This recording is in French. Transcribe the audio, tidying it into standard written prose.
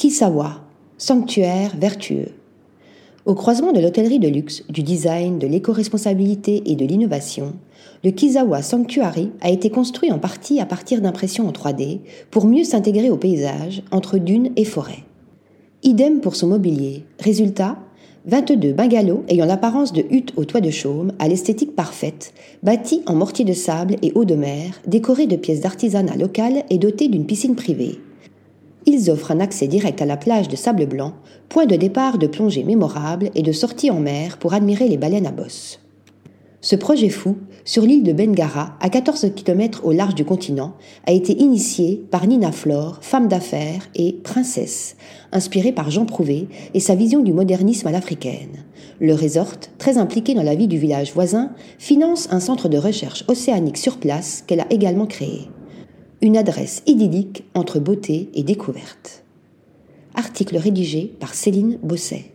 Kisawa Sanctuaire vertueux. Au croisement de l'hôtellerie de luxe, du design, de l'éco-responsabilité et de l'innovation, le Kisawa Sanctuary a été construit en partie à partir d'impressions en 3D pour mieux s'intégrer au paysage entre dunes et forêts. Idem pour son mobilier. Résultat, 22 bungalows ayant l'apparence de huttes au toit de chaume, à l'esthétique parfaite, bâtis en mortier de sable et eau de mer, décorés de pièces d'artisanat locales et dotés d'une piscine privée. Ils offrent un accès direct à la plage de sable blanc, point de départ de plongée mémorable et de sortie en mer pour admirer les baleines à bosse. Ce projet fou, sur l'île de Bengara, à 14 km au large du continent, a été initié par Nina Flore, femme d'affaires et princesse, inspirée par Jean Prouvé et sa vision du modernisme à l'africaine. Le resort, très impliqué dans la vie du village voisin, finance un centre de recherche océanique sur place qu'elle a également créé. Une adresse idyllique entre beauté et découverte. Article rédigé par Céline Bosset.